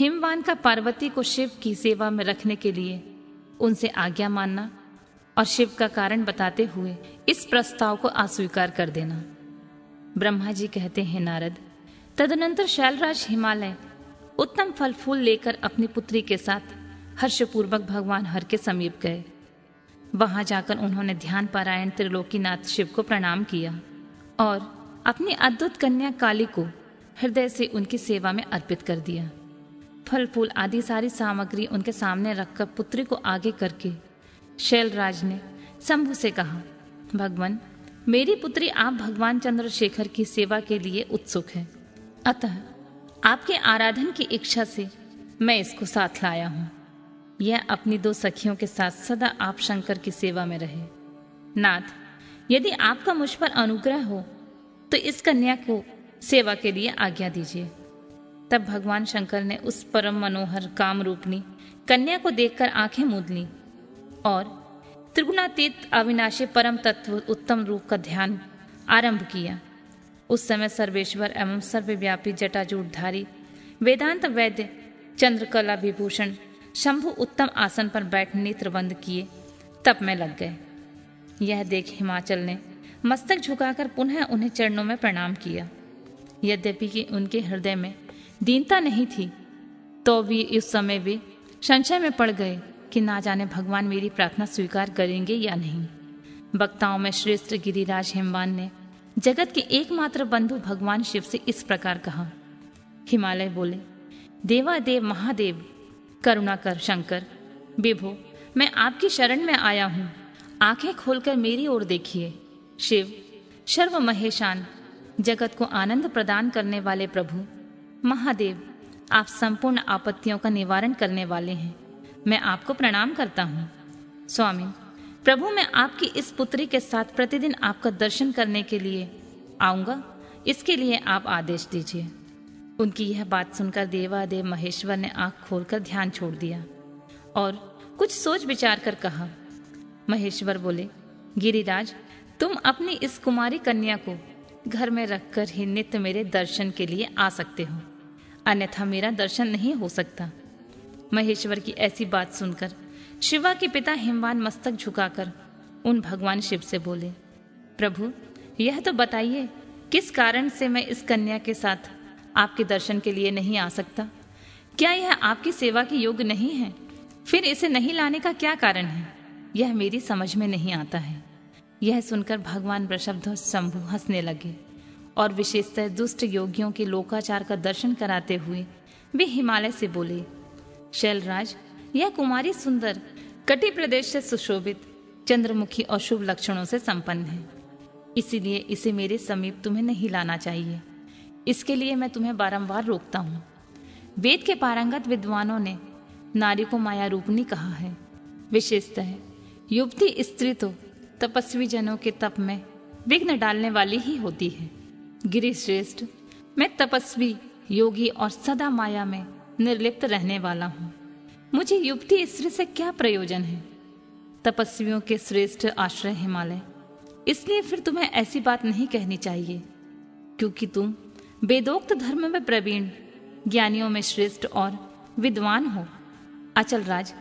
हिमवान का पार्वती को शिव की सेवा में रखने के लिए उनसे आज्ञा मानना और शिव का कारण बताते हुए इस प्रस्ताव को अस्वीकार कर देना। ब्रह्मा जी कहते हैं नारद, तदनंतर शैलराज हिमालय उत्तम फल फूल लेकर अपनी पुत्री के साथ हर्षपूर्वक भगवान हर के समीप गए। वहां जाकर उन्होंने ध्यान पारायण त्रिलोकीनाथ शिव को प्रणाम किया और अपनी अद्भुत कन्या काली को हृदय से उनकी सेवा में अर्पित कर दिया। फल फूल आदि सारी सामग्री उनके सामने रखकर पुत्री को आगे करके शैलराज ने शम्भु से कहा, भगवान, मेरी पुत्री आप भगवान चंद्रशेखर की सेवा के लिए उत्सुक है, अतः आपके आराधन की इच्छा से मैं इसको साथ लाया हूँ। यह अपनी दो सखियों के साथ सदा आप शंकर की सेवा में रहे। नाथ, यदि आपका मुझ पर अनुग्रह हो तो इस कन्या को सेवा के लिए आज्ञा दीजिए। तब भगवान शंकर ने उस परम मनोहर कामरूपनी कन्या को देखकर आंखें मूंद लीं और त्रिगुणातीत अविनाशी परम तत्व उत्तम रूप का ध्यान आरंभ किया। उस समय सर्वेश्वर एवं सर्वव्यापी जटाजूटधारी वेदांत वैद्य चंद्रकला विभूषण शंभु उत्तम आसन पर बैठ नेत्रबंद किए तप में लग गए। यह देख हिमाचल ने मस्तक झुकाकर पुनः उन्हें चरणों में प्रणाम किया। यद्यपि कि उनके हृदय में दीनता नहीं थी, तो भी इस समय वे संशय में पड़ गए कि ना जाने भगवान मेरी प्रार्थना स्वीकार करेंगे या नहीं। वक्ताओं में श्रेष्ठ गिरिराज हिमवान ने जगत के एकमात्र बंधु भगवान शिव से इस प्रकार कहा। हिमालय बोले, देवादेव महादेव, करुणा कर शंकर, विभो मैं आपकी शरण में आया हूँ, आंखें खोलकर मेरी ओर देखिए। शिव सर्व महेशान, जगत को आनंद प्रदान करने वाले प्रभु महादेव, आप संपूर्ण आपत्तियों का निवारण करने वाले हैं, मैं आपको प्रणाम करता हूँ। स्वामी प्रभु, मैं आपकी इस पुत्री के साथ प्रतिदिन आपका दर्शन करने के लिए आऊँगा, इसके लिए आप आदेश दीजिए। उनकी यह बात सुनकर देवादेव महेश्वर ने आँख खोलकर ध्यान छोड़ दिया और कुछ सोच विचार कर कहा। महेश्वर बोले, गिरिराज, तुम अपनी इस कुमारी कन्या को घर में रखकर ही नित्य मेरे दर्शन के लिए आ सकते हो, अन्यथा मेरा दर्शन नहीं हो सकता। महेश्वर की ऐसी बात सुनकर शिवा के पिता हिमवान मस्तक झुकाकर उन भगवान शिव से बोले, प्रभु यह तो बताइए किस कारण से मैं इस कन्या के साथ आपके दर्शन के लिए नहीं आ सकता? क्या यह आपकी सेवा के योग्य नहीं है? फिर इसे नहीं लाने का क्या कारण है? यह मेरी समझ में नहीं आता है। यह सुनकर भगवान वृषभध्वज शंभु हंसने लगे और विशेषतः दुष्ट योगियों के लोकाचार का दर्शन कराते हुए वे हिमालय से बोले, शैलराज, यह कुमारी सुंदर कटी प्रदेश से सुशोभित चंद्रमुखी और शुभ लक्षणों से संपन्न है, इसीलिए इसे मेरे समीप तुम्हें नहीं लाना चाहिए। इसके लिए मैं तुम्हें बारंबार रोकता हूँ। वेद के पारंगत विद्वानों ने नारी को माया रूपनी कहा है, विशेषतः युवती स्त्री तो तपस्वी जनों के तप में विघ्न डालने वाली ही होती है। गिरिश्रेष्ठ, मैं तपस्वी योगी और सदा माया में निर्लिप्त रहने वाला हूँ, मुझे युवती स्त्री से क्या प्रयोजन है? तपस्वियों के श्रेष्ठ आश्रय हिमालय, इसलिए फिर तुम्हें ऐसी बात नहीं कहनी चाहिए, क्योंकि तुम वेदोक्त धर्म में प्रवीण, ज्ञानियों में श्रेष्ठ और विद्वान हो। अचलराज,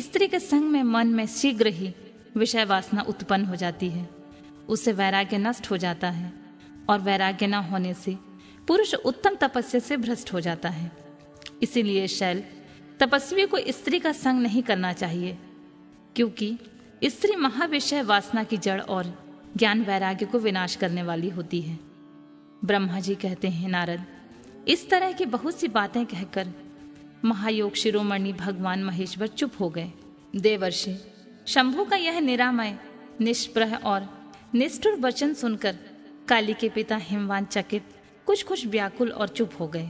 स्त्री के संग में मन में शीघ्र ही विषय वासना उत्पन्न हो जाती है, उससे वैराग्य नष्ट हो जाता है और वैराग्य न होने से पुरुष उत्तम तपस्या से भ्रष्ट हो जाता है। इसीलिए शैल, तपस्वी को स्त्री का संग नहीं करना चाहिए, क्योंकि स्त्री महाविषय वासना की जड़ और ज्ञान वैराग्य को विनाश करने वाली होती है। ब्रह्मा जी कहते हैं नारद, इस तरह की बहुत सी बातें कहकर महायोग शिरोमणि भगवान महेश्वर चुप हो गए। देवर्षि शंभु का यह निरामय निष्प्रह और निष्ठुर वचन सुनकर काली के पिता हिमवान चकित, कुछ कुछ व्याकुल और चुप हो गए।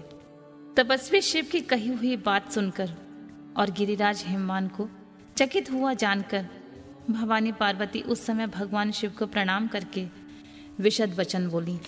तपस्वी शिव की कही हुई बात सुनकर और गिरिराज हिमवान को चकित हुआ जानकर भवानी पार्वती उस समय भगवान शिव को प्रणाम करके विशद वचन बोली।